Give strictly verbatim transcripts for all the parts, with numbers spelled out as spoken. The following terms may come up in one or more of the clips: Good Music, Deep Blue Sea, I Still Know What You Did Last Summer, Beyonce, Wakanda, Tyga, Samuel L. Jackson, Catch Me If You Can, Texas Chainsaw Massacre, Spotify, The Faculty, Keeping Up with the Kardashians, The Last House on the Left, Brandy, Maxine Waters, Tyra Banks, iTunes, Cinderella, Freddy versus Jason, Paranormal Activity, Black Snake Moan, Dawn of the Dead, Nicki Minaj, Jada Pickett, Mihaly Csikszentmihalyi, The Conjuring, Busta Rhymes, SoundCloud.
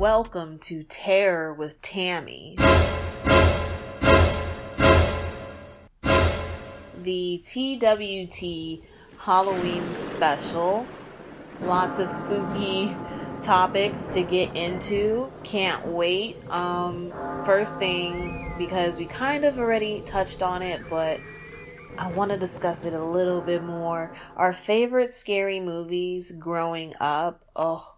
Welcome to Terror with Tammy. The T W T Halloween special. Lots of spooky topics to get into. Can't wait. Um, first thing, because we kind of already touched on it, but I want to discuss it a little bit more. Our favorite scary movies growing up. Oh,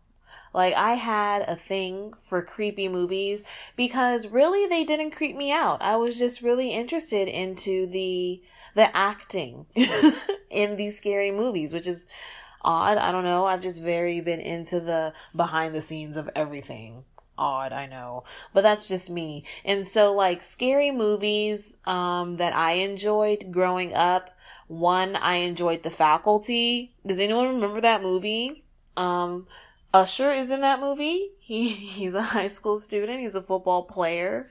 like I had a thing for creepy movies because really they didn't creep me out. I was just really interested into the the acting in these scary movies, which is odd. I don't know. I've just very been into the behind the scenes of everything. Odd, I know, but that's just me. And so like scary movies um that I enjoyed growing up. One, I enjoyed The Faculty. Does anyone remember that movie? Um Usher is in that movie. He he's a high school student, he's a football player.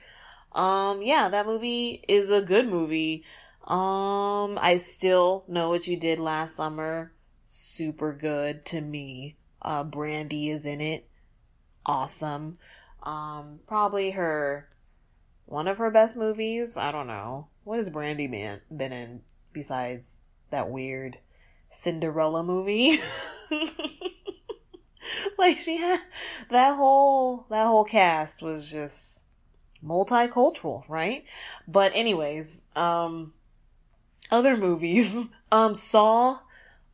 Um yeah, that movie is a good movie. Um I Still Know What You Did Last Summer. Super good to me. Uh Brandy is in it. Awesome. Um probably her one of her best movies. I don't know. What has Brandy been, been in besides that weird Cinderella movie? Like she had that whole that whole cast was just multicultural, right? But anyways, um other movies. Um Saw.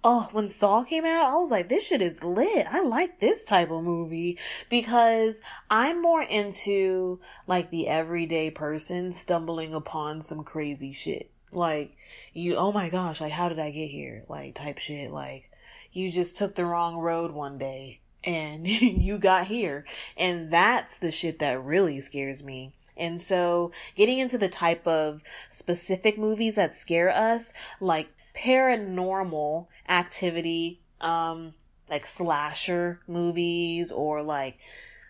Oh, when Saw came out, I was like, this shit is lit. I like this type of movie because I'm more into like the everyday person stumbling upon some crazy shit. Like you, oh my gosh, like how did I get here? Like type shit. Like you just took the wrong road one day and you got here. And that's the shit that really scares me. And so getting into the type of specific movies that scare us, like Paranormal Activity, um, like slasher movies or like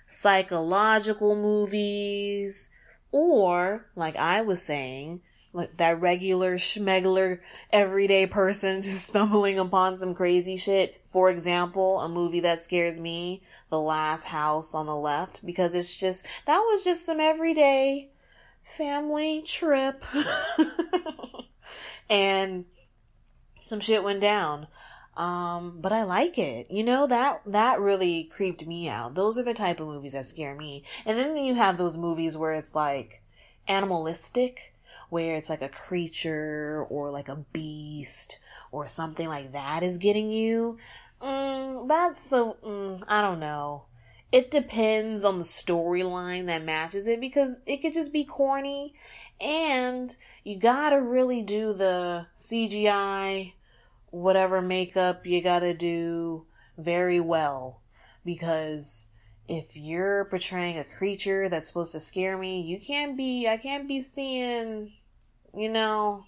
psychological movies, or like I was saying, like that regular schmegler everyday person just stumbling upon some crazy shit. For example, a movie that scares me, The Last House on the Left, because it's just, that was just some everyday family trip. And some shit went down. Um, but I like it. You know, that, that really creeped me out. Those are the type of movies that scare me. And then you have those movies where it's like animalistic, where it's like a creature or like a beast or something like that is getting you. Mm, that's so, mm, I don't know. It depends on the storyline that matches it because it could just be corny. And you gotta really do the C G I, whatever makeup you gotta do very well. Because if you're portraying a creature that's supposed to scare me, you can't be, I can't be seeing, you know,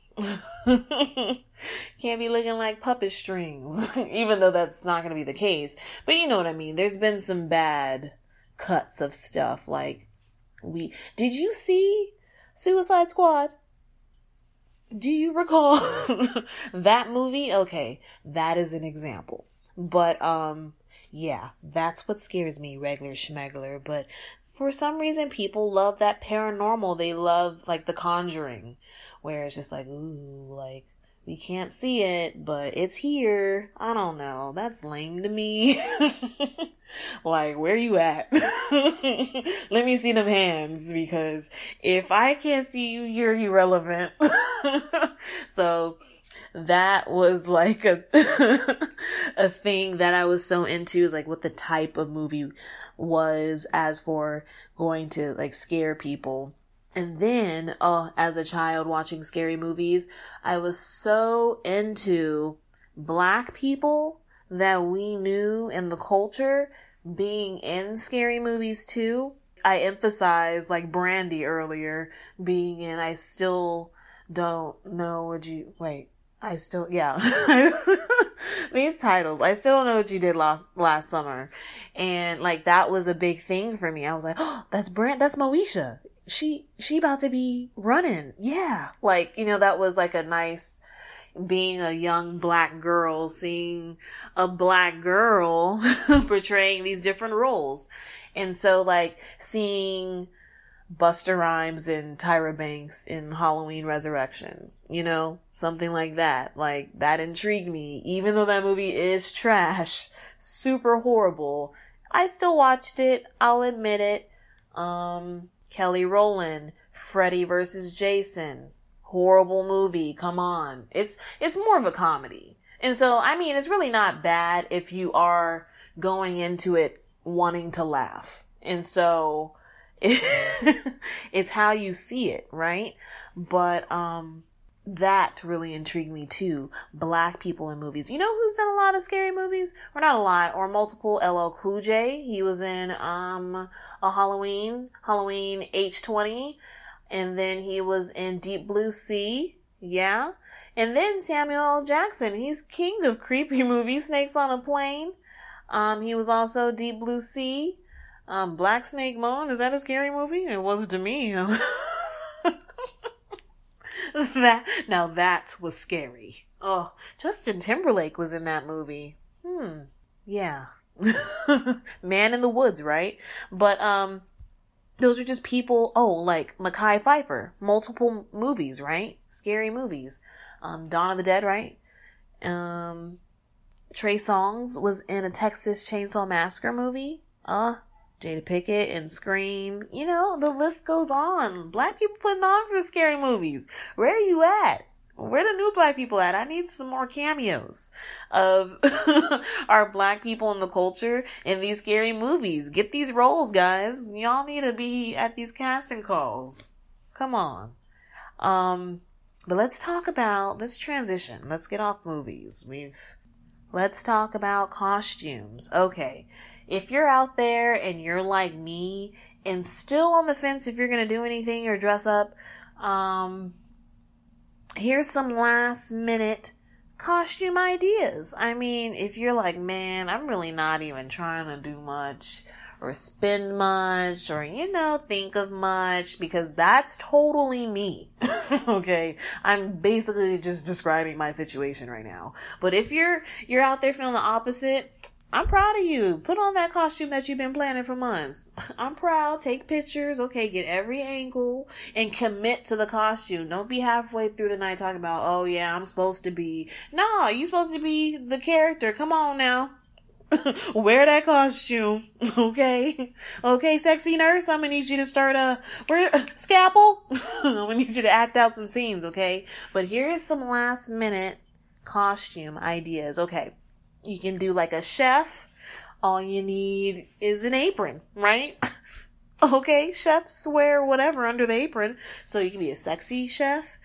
can't be looking like puppet strings, even though that's not gonna be the case. But you know what I mean? There's been some bad cuts of stuff. Like, we, did you see Suicide Squad? Do you recall that movie? Okay, that is an example. But um yeah, that's what scares me, regular schmegler. But for some reason people love that paranormal. They love like The Conjuring, where it's just like, ooh, like we can't see it, but it's here. I don't know. That's lame to me. Like, where you at? Let me see them hands, because if I can't see you, you're irrelevant. So that was like a a thing that I was so into, is like what the type of movie was as for going to like scare people. And then, oh, as a child watching scary movies, I was so into Black people that we knew in the culture being in scary movies too. I emphasized like Brandy earlier being in I Still Don't Know What You, wait, I Still, yeah, these titles, I Still Don't Know What You Did Last, last Summer. And like that was a big thing for me. I was like, oh, that's Brand, that's Moesha. She, she about to be running. Yeah. Like, you know, that was like a nice, being a young Black girl, seeing a Black girl portraying these different roles. And so, like, seeing Busta Rhymes and Tyra Banks in Halloween Resurrection, you know, something like that. Like, that intrigued me. Even though that movie is trash, super horrible, I still watched it. I'll admit it. Um, Kelly Rowland, Freddy versus Jason, horrible movie. Come on. It's, it's more of a comedy. And so, I mean, it's really not bad if you are going into it wanting to laugh. And so, it's how you see it, right? But um that really intrigued me too. Black people in movies. You know who's done a lot of scary movies? Or not a lot, or multiple? L L Cool J. He was in um a Halloween, Halloween H twenty, and then he was in Deep Blue Sea. Yeah. And then Samuel L. Jackson. He's king of creepy movies. Snakes on a Plane. Um he was also Deep Blue Sea. Um, Black Snake Moan, is that a scary movie? It was to me. that now that was scary. Oh, Justin Timberlake was in that movie. Hmm. Yeah. Man in the Woods, right? But um, those are just people. Oh, like Mekhi Phifer, multiple movies, right? Scary movies. Um, Dawn of the Dead, right? Um, Trey Songz was in a Texas Chainsaw Massacre movie. Uh. Jada Pickett and Scream. You know, the list goes on. Black people putting on for the scary movies. Where are you at? Where the new black people at? I need some more cameos of our black people in the culture in these scary movies. Get these roles, guys. Y'all need to be at these casting calls. Come on. Um, but let's talk about, let's transition. Let's get off movies. We've, let's talk about costumes. Okay. If you're out there and you're like me and still on the fence if you're going to do anything or dress up, um, here's some last minute costume ideas. I mean, if you're like, man, I'm really not even trying to do much or spend much or, you know, think of much, because that's totally me. Okay. I'm basically just describing my situation right now. But if you're, you're out there feeling the opposite, I'm proud of you. Put on that costume that you've been planning for months. I'm proud. Take pictures. Okay, get every angle and commit to the costume. Don't be halfway through the night talking about, oh yeah, I'm supposed to be. No, you're supposed to be the character. Come on now. Wear that costume. Okay. Okay, sexy nurse, I'm gonna need you to start a where, uh, scalpel. I'm gonna need you to act out some scenes, okay? But here's some last minute costume ideas. Okay. You can do like a chef. All you need is an apron, right? Okay, chefs wear whatever under the apron. So you can be a sexy chef,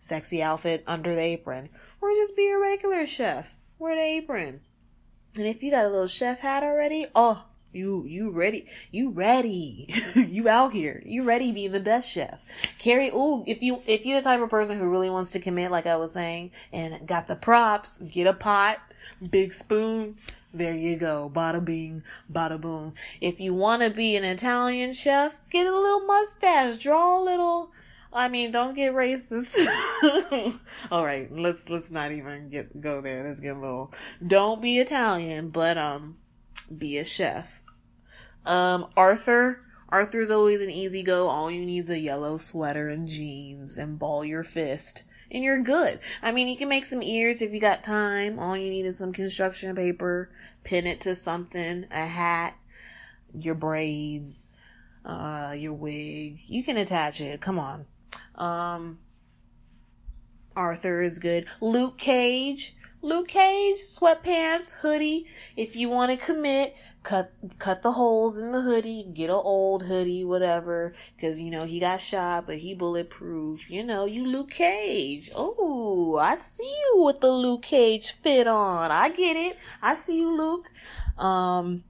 sexy outfit under the apron. Or just be a regular chef, wear the apron. And if you got a little chef hat already, oh, you, you ready. You ready. You out here. You ready being the best chef. Carry, ooh, if you, if you're the type of person who really wants to commit, like I was saying, and got the props, get a pot. Big spoon. There you go. Bada bing, bada boom. If you want to be an Italian chef, get a little mustache. Draw a little. I mean, don't get racist. All right, let's let's not even get go there. Let's get a little. Don't be Italian, but um, be a chef. Um, Arthur. Arthur's always an easy go. All you need is a yellow sweater and jeans, and ball your fist. And you're good. I mean, you can make some ears if you got time. All you need is some construction paper. Pin it to something. A hat. Your braids. Uh, your wig. You can attach it. Come on. Um, Arthur is good. Luke Cage. Luke Cage. Sweatpants. Hoodie. If you want to commit, cut cut the holes in the hoodie. Get an old hoodie, whatever, because you know he got shot, but he bulletproof. You know, you Luke Cage. Oh, I see you with the Luke Cage fit on. I get it. I see you, Luke. Um,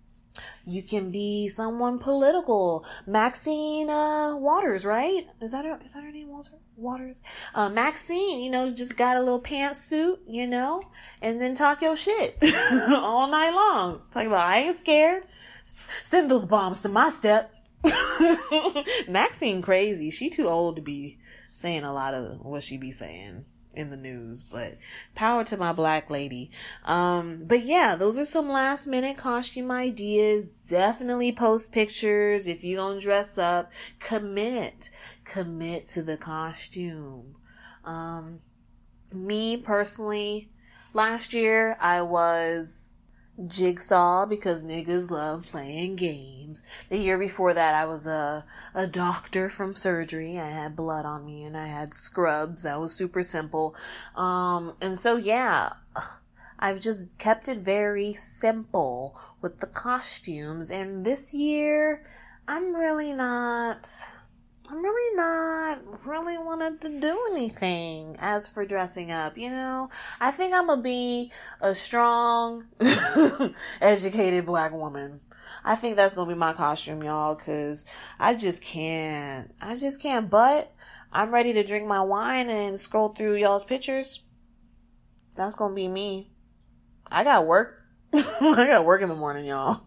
you can be someone political. Maxine uh, Waters, right? Is that her? Is that her name? Walter Waters. Uh, Maxine. You know, just got a little pantsuit. You know, and then talk your shit all night long. Talk about I ain't scared. S- send those bombs to my step. Maxine crazy. She too old to be saying a lot of what she be saying. in the news, but power to my black lady. Um, but yeah, those are some last minute costume ideas. Definitely post pictures. If you don't dress up, commit, commit to the costume. Um, me personally, last year I was Jigsaw because niggas love playing games. The year before that I was a a doctor from surgery. I had blood on me and I had scrubs. That was super simple. Um and so yeah, I've just kept it very simple with the costumes, and this year I'm really not I'm really not really wanted to do anything as for dressing up, you know? I think I'm gonna be a strong, educated black woman. I think that's gonna be my costume, y'all, because I just can't. I just can't, but I'm ready to drink my wine and scroll through y'all's pictures. That's gonna be me. I got work. I got work in the morning, y'all.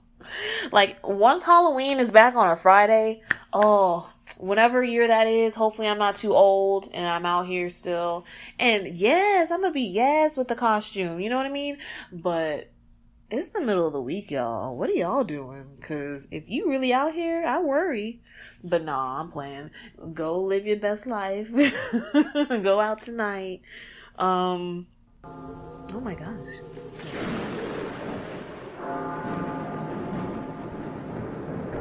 Like, once Halloween is back on a Friday, oh, whatever year that is, hopefully I'm not too old and I'm out here still. And yes, I'm gonna be yes with the costume, you know what I mean? But it's the middle of the week, y'all. What are y'all doing? Because if you really out here, I worry. But nah, I'm playing. Go live your best life. Go out tonight. Um, oh my gosh.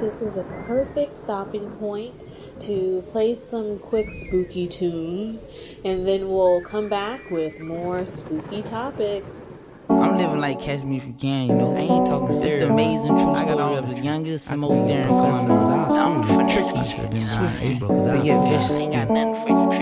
This is a perfect stopping point to play some quick spooky tunes, and then we'll come back with more spooky topics. I'm living like Catch Me If You Can, you know. I ain't talking serious. It's the amazing true story of the youngest and most daring climbers. I'm the tricky, swiftly, but yet vicious.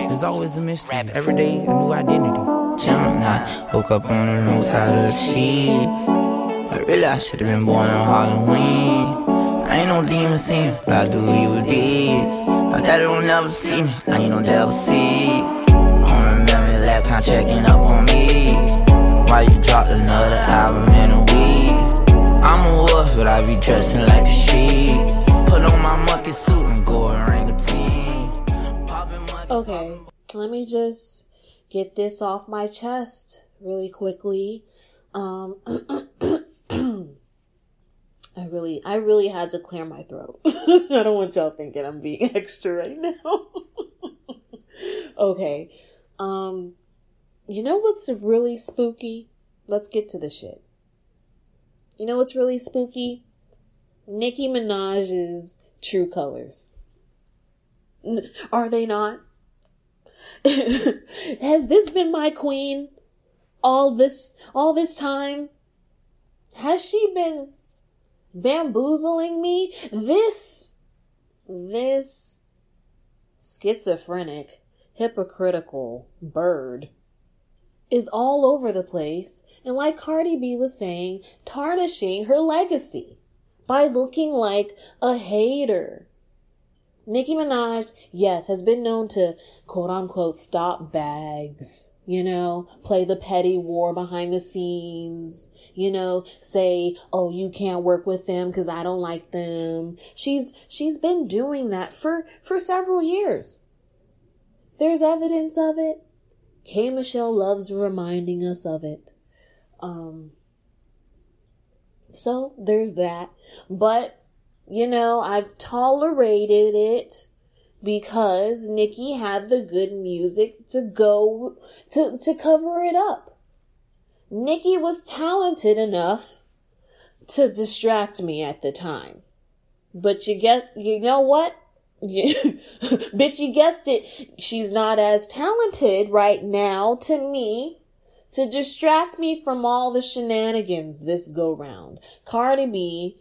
There's always a mystery. Every day, a new identity. Gemini woke up on the wrong side of the sheet. I really I should have been born on Halloween. I ain't no demon seen, but I do evil deeds. My daddy don't never see me, I ain't no devil seed. I don't remember the last time checking up on me. Why you dropped another album in a week? I'm a wolf, but I be dressing like a sheep. Put on my monkey suit and go orangutan. Poppin' monkey. Okay, let me just get this off my chest really quickly. Um... I really, I really had to clear my throat. I don't want y'all thinking I'm being extra right now. Okay. Um, you know what's really spooky? Let's get to the shit. You know what's really spooky? Nicki Minaj's true colors. Are they not? Has this been my queen all this, all this time? Has she been bamboozling me? This, this schizophrenic, hypocritical bird is all over the place, and like Cardi B was saying, tarnishing her legacy by looking like a hater. Nicki Minaj, yes, has been known to quote-unquote stop bags, you know, play the petty war behind the scenes, you know, say, oh, you can't work with them because I don't like them. She's she's been doing that for, for several years. There's evidence of it. K. Michelle loves reminding us of it. Um. So there's that. But you know, I've tolerated it because Nicki had the good music to go to, to cover it up. Nicki was talented enough to distract me at the time. But you get, you know what? Bitch, you guessed it. She's not as talented right now to me to distract me from all the shenanigans this go round. Cardi B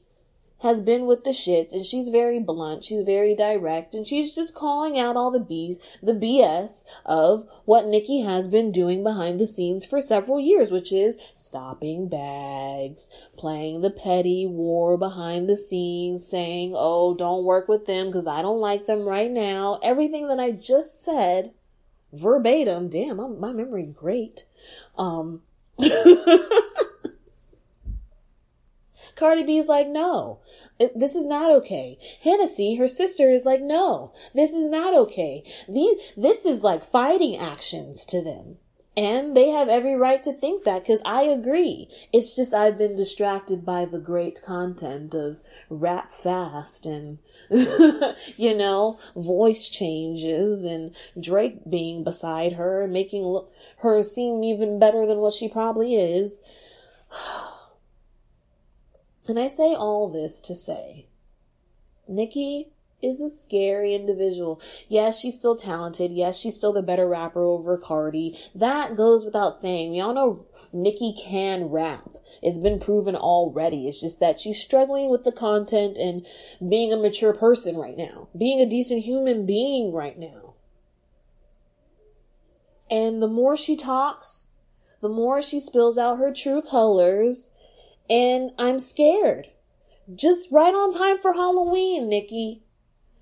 has been with the shits, and she's very blunt, she's very direct, and she's just calling out all the B's, the B S of what Nicki has been doing behind the scenes for several years, which is stopping bags, playing the petty war behind the scenes, saying, oh, don't work with them because I don't like them right now. Everything that I just said verbatim. Damn, I'm, my memory great. Um... Cardi B is like, no, this is not okay. Hennessy, her sister, is like, no, this is not okay. These, this is like fighting actions to them. And they have every right to think that, because I agree. It's just I've been distracted by the great content of rap fast and, you know, voice changes and Drake being beside her and making her seem even better than what she probably is. And I say all this to say, Nicki is a scary individual. Yes, she's still talented. Yes, she's still the better rapper over Cardi. That goes without saying. We all know Nicki can rap. It's been proven already. It's just that she's struggling with the content and being a mature person right now. Being a decent human being right now. And the more she talks, the more she spills out her true colors. And I'm scared. Just right on time for Halloween, Nicki.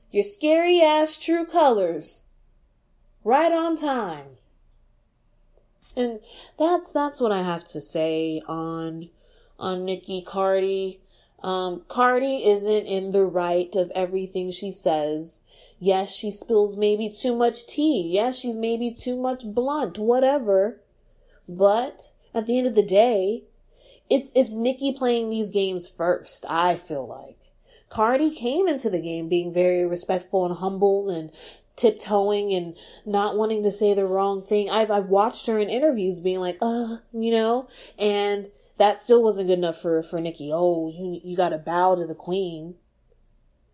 Your scary ass true colors. Right on time. And that's that's what I have to say on on Nicki. Cardi. Um, Cardi isn't in the right of everything she says. Yes, she spills maybe too much tea. Yes, she's maybe too much blunt, whatever. But at the end of the day, it's it's Nicki playing these games first, I feel like. Cardi came into the game being very respectful and humble and tiptoeing and not wanting to say the wrong thing. I've, I've watched her in interviews being like, uh, you know, and that still wasn't good enough for, for Nicki. Oh, you, you gotta bow to the queen.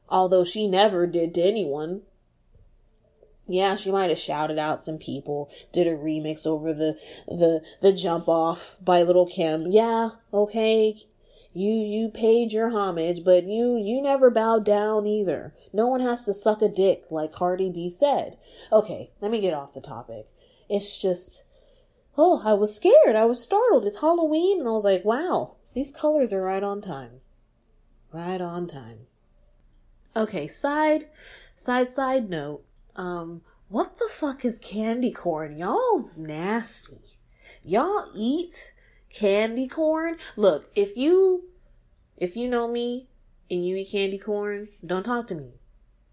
Although she never did to anyone. Yeah, she might have shouted out some people, did a remix over the, the, the jump off by Little Kim. Yeah, okay. You, you paid your homage, but you, you never bowed down either. No one has to suck a dick, like Cardi B said. Okay, let me get off the topic. It's just, oh, I was scared. I was startled. It's Halloween. And I was like, wow, these colors are right on time. Right on time. Okay, side, side, side note. Um, what the fuck is candy corn? Y'all's nasty. Y'all eat candy corn? Look, if you if you know me and you eat candy corn, don't talk to me.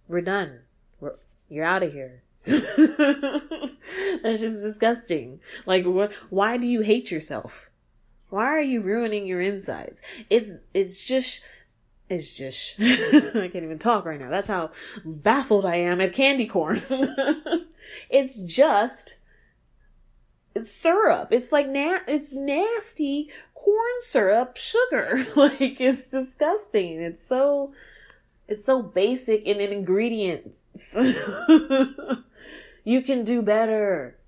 We're done. We're, you're out of here. That's just disgusting. Like, what? Why do you hate yourself? Why are you ruining your insides? It's it's just it's just I can't even talk right now. That's how baffled I am at candy corn. It's just. It's syrup. It's like, na- it's nasty corn syrup sugar. Like, it's disgusting. It's so, it's so basic in an ingredient. You can do better.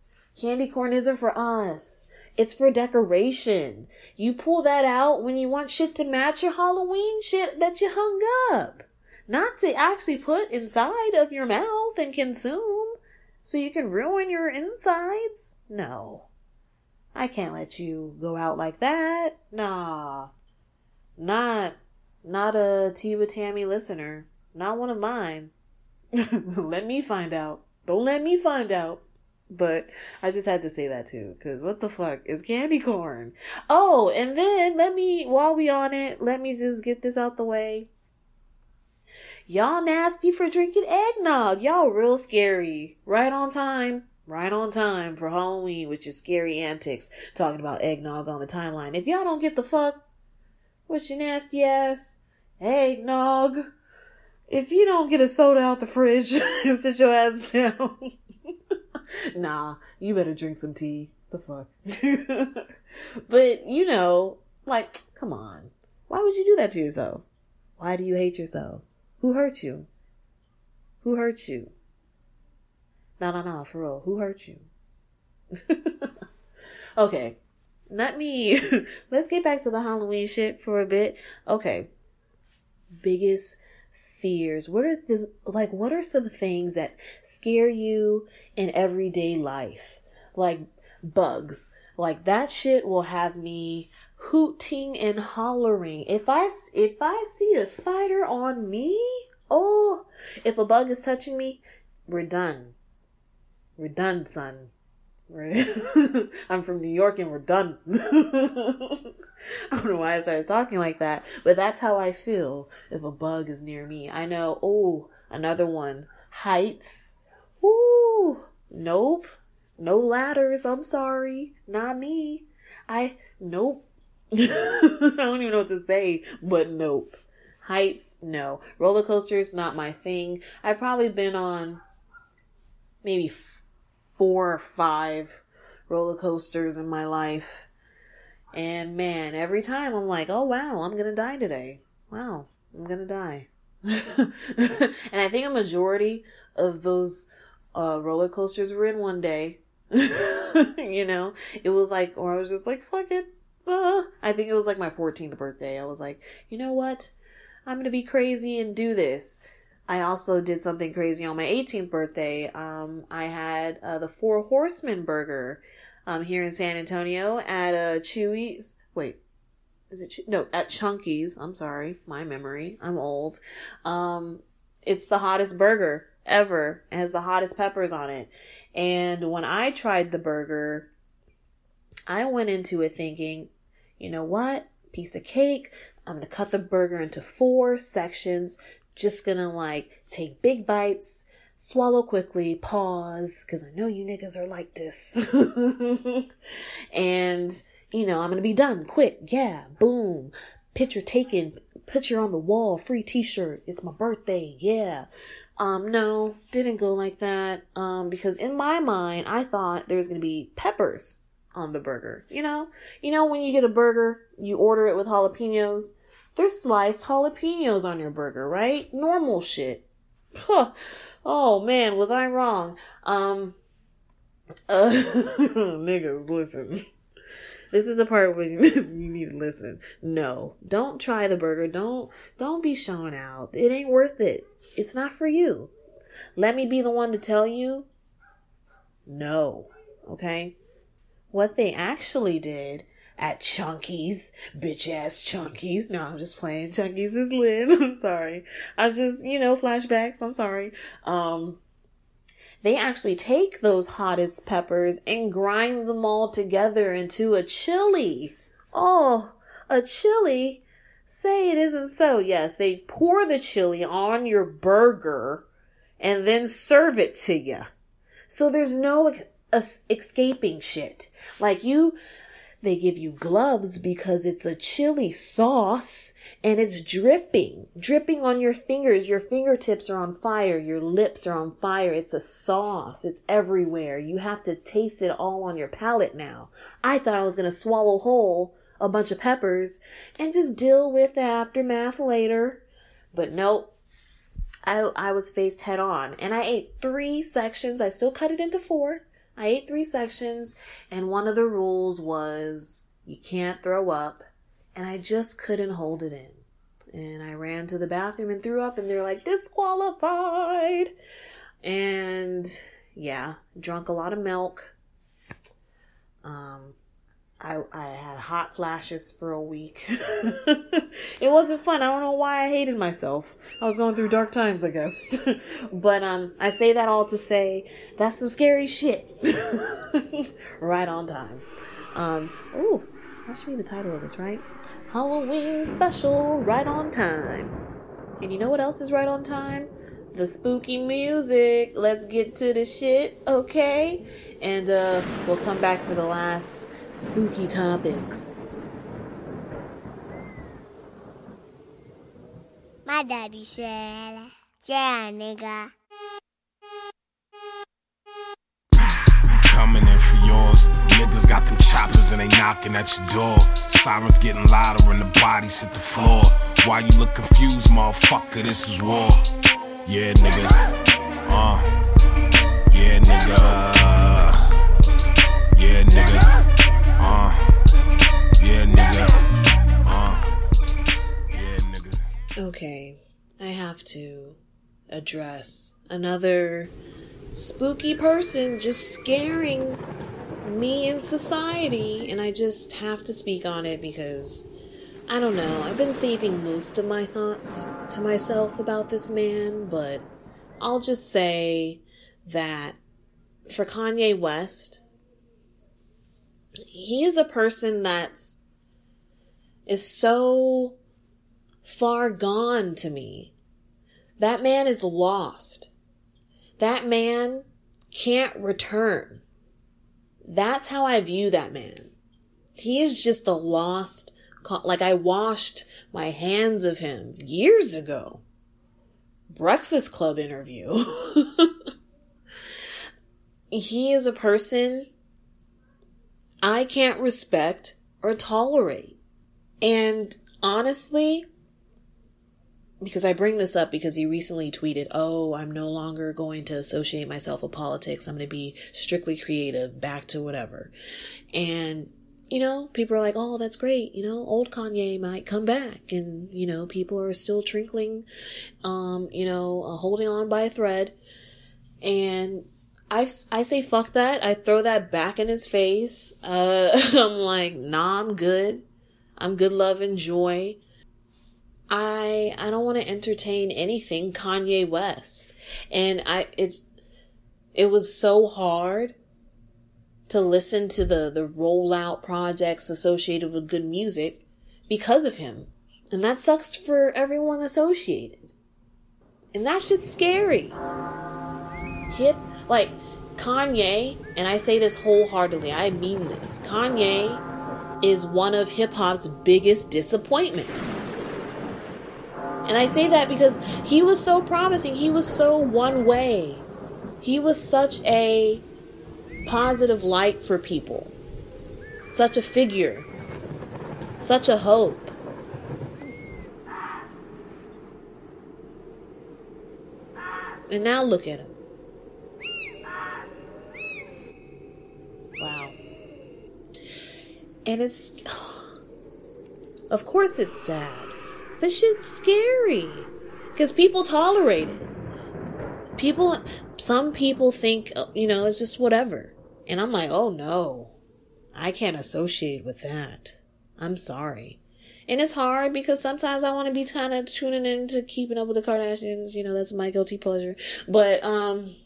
Candy corn isn't for us. It's for decoration. You pull that out when you want shit to match your Halloween shit that you hung up. Not to actually put inside of your mouth and consume. So you can ruin your insides? No. I can't let you go out like that. Nah. Not, not a Tea with Tammy listener. Not one of mine. Let me find out. Don't let me find out. But I just had to say that too. Cause what the fuck is candy corn? Oh, and then let me, while we on it, let me just get this out the way. Y'all nasty for drinking eggnog. Y'all real scary. Right on time. Right on time for Halloween with your scary antics. Talking about eggnog on the timeline. If y'all don't get the fuck with your nasty ass eggnog. If you don't get a soda out the fridge and sit your ass down. Nah, you better drink some tea. The fuck. But, you know, like, come on. Why would you do that to yourself? Why do you hate yourself? Who hurt you? Who hurt you? No, no, no, for real. Who hurt you? Okay. Not me. Let's get back to the Halloween shit for a bit. Okay. Biggest fears. What are the, like, what are some things that scare you in everyday life? Like bugs. Like that shit will have me hooting and hollering. If I, if I see a spider on me, oh, if a bug is touching me, we're done. We're done, son. We're I'm from New York and we're done. I don't know why I started talking like that, but that's how I feel if a bug is near me. I know, oh, another one. Heights. Ooh, nope. No ladders, I'm sorry. Not me. I, nope. I don't even know what to say, but nope. Heights, no. Roller coasters, not my thing. I've probably been on maybe f- four or five roller coasters in my life. And man, every time I'm like, oh wow, I'm gonna die today. Wow, I'm gonna die. And I think a majority of those uh, roller coasters were in one day. You know, it was like, or I was just like, fuck it. Uh, I think it was like my fourteenth birthday. I was like, you know what? I'm going to be crazy and do this. I also did something crazy on my eighteenth birthday. Um, I had uh, the Four Horsemen burger um, here in San Antonio at a Chewy's. Wait, is it? Chew- no, at Chunky's. I'm sorry. My memory. I'm old. Um, it's the hottest burger ever. It has the hottest peppers on it. And when I tried the burger, I went into it thinking, you know what? Piece of cake. I'm going to cut the burger into four sections. Just going to like take big bites, swallow quickly, pause, because I know you niggas are like this. And, you know, I'm going to be done quick. Yeah. Boom. Picture taken. Picture on the wall. Free t-shirt. It's my birthday. Yeah. Um, no, didn't go like that. Um, because in my mind, I thought there was going to be peppers on the burger. You know, you know, when you get a burger, you order it with jalapenos. There's sliced jalapenos on your burger, right? Normal shit. Huh. Oh man, was I wrong? Um, uh, niggas, listen. This is a part where you need to listen. No, don't try the burger. Don't, don't be shown out. It ain't worth it. It's not for you. Let me be the one to tell you. No. Okay. What they actually did at Chunky's, bitch ass Chunky's. No, I'm just playing. Chunky's is lit. I'm sorry. I just, you know, flashbacks. I'm sorry. Um, they actually take those hottest peppers and grind them all together into a chili. Oh, a chili. Say it isn't so. Yes, they pour the chili on your burger and then serve it to you. So there's no ex- escaping shit. Like you, they give you gloves because it's a chili sauce and it's dripping, dripping on your fingers. Your fingertips are on fire. Your lips are on fire. It's a sauce. It's everywhere. You have to taste it all on your palate now. I thought I was going to swallow whole a bunch of peppers and just deal with the aftermath later. But nope. I, I was faced head on and I ate three sections. I still cut it into four. I ate three sections, and one of the rules was you can't throw up, and I just couldn't hold it in. And I ran to the bathroom and threw up, and they're like, disqualified. And yeah, drunk a lot of milk. Um, I I had hot flashes for a week. It wasn't fun. I don't know why I hated myself. I was going through dark times, I guess. But um, I say that all to say that's some scary shit. Right on time. Um, ooh, that should be the title of this, right? Halloween special, right on time. And you know what else is right on time? The spooky music. Let's get to the shit, okay? And uh, we'll come back for the last spooky topics. My daddy said, yeah, nigga. Coming in for yours. Niggas got them choppers and they knocking at your door. Sirens getting louder and the bodies hit the floor. Why you look confused, motherfucker? This is war. Yeah, nigga. Uh. Yeah, nigga. Yeah, nigga. Uh, yeah, nigga. Uh, yeah, nigga. Okay, I have to address another spooky person just scaring me in society, and I just have to speak on it because, I don't know, I've been saving most of my thoughts to myself about this man, but I'll just say that for Kanye West, he is a person that's is so far gone to me. That man is lost. That man can't return. That's how I view that man. He is just a lost, like, I washed my hands of him years ago. Breakfast Club interview. He is a person I can't respect or tolerate. And honestly, because I bring this up because he recently tweeted, oh, I'm no longer going to associate myself with politics. I'm going to be strictly creative, back to whatever. And, you know, people are like, oh, that's great. You know, old Kanye might come back. And, you know, people are still trickling, um, you know, uh, holding on by a thread. And I, I say, fuck that. I throw that back in his face. Uh, I'm like, nah, I'm good. I'm good, love, and joy. I I don't want to entertain anything Kanye West. And I it it was so hard to listen to the, the rollout projects associated with Good Music because of him. And that sucks for everyone associated. And that shit's scary. Hip, like, Kanye, and I say this wholeheartedly, I mean this, Kanye is one of hip-hop's biggest disappointments. And I say that because he was so promising. He was so one way. He was such a positive light for people. Such a figure. Such a hope. And now look at him. Wow. And it's... Of course it's sad. But shit's scary. Because people tolerate it. People, some people think, you know, it's just whatever. And I'm like, oh no. I can't associate with that. I'm sorry. And it's hard because sometimes I want to be kind of tuning into Keeping Up with the Kardashians. You know, that's my guilty pleasure. But, um,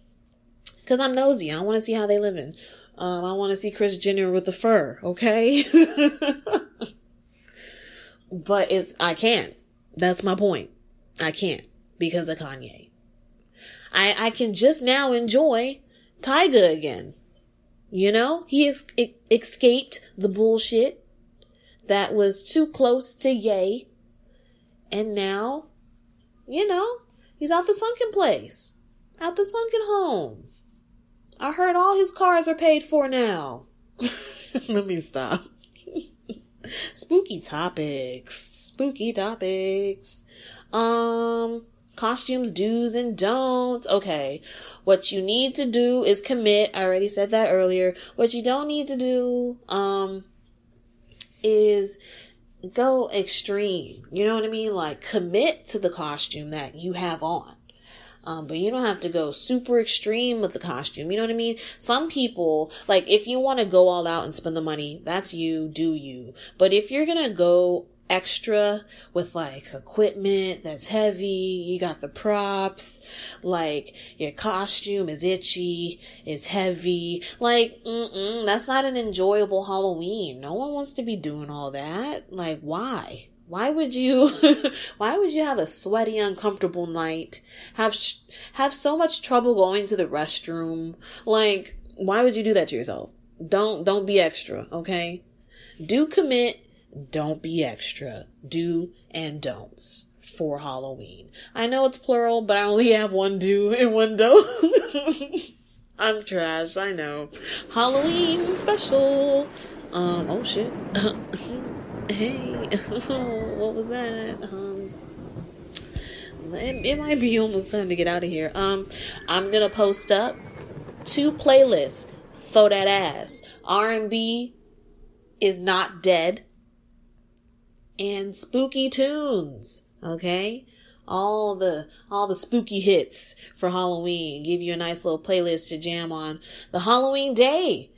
because I'm nosy. I want to see how they living. Um, I want to see Kris Jenner with the fur, okay? But it's, I can't. That's my point. I can't because of Kanye. I, I can just now enjoy Tyga again. You know, he is, it, escaped the bullshit that was too close to Ye. And now, you know, he's out the sunken place, out the sunken home. I heard all his cars are paid for now. Let me stop. Spooky topics. Spooky topics. Um, costumes, do's and don'ts. Okay. What you need to do is commit. I already said that earlier. What you don't need to do, um, is go extreme. You know what I mean? Like, commit to the costume that you have on. Um, but you don't have to go super extreme with the costume. You know what I mean? Some people, like, if you want to go all out and spend the money, that's you, do you. But if you're going to go extra with, like, equipment that's heavy, you got the props, like, your costume is itchy, it's heavy, like, mm-mm, that's not an enjoyable Halloween. No one wants to be doing all that. Like, why? Why would you, why would you have a sweaty, uncomfortable night, have, sh- have so much trouble going to the restroom? Like, why would you do that to yourself? Don't, don't be extra, okay? Do commit. Don't be extra. Do and don'ts for Halloween. I know it's plural, but I only have one do and one don't. I'm trash, I know. Halloween special. Um, oh shit. Hey, what was that? Um, it, it might be almost time to get out of here. Um, I'm gonna post up two playlists for that ass. R and B is not dead. And spooky tunes, okay? All the, all the spooky hits for Halloween. Give you a nice little playlist to jam on the Halloween day.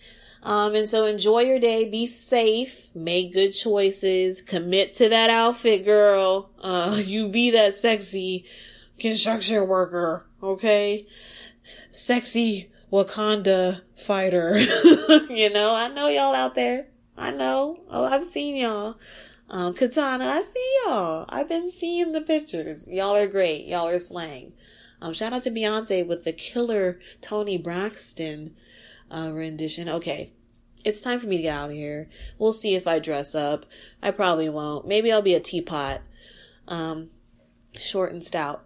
Um, and so enjoy your day. Be safe. Make good choices. Commit to that outfit, girl. Uh, you be that sexy construction worker, okay? Sexy Wakanda fighter. You know, I know y'all out there. I know. Oh, I've seen y'all. Um, Katana, I see y'all. I've been seeing the pictures. Y'all are great. Y'all are slang. Um, shout out to Beyonce with the killer Toni Braxton, uh, rendition. Okay. It's time for me to get out of here. We'll see if I dress up. I probably won't. Maybe I'll be a teapot. Um, short and stout.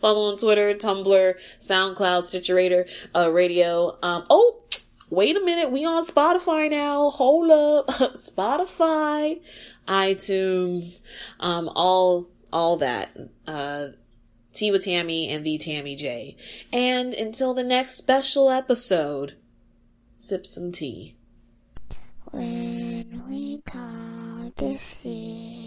Follow on Twitter, Tumblr, SoundCloud, Stitcher Raider, uh, Radio. Um, oh, wait a minute. We on Spotify now. Hold up. Spotify, iTunes, um, all, all that. Uh, Tea with Tammy and the Tammy J. And until the next special episode, sip some tea. When we call to see.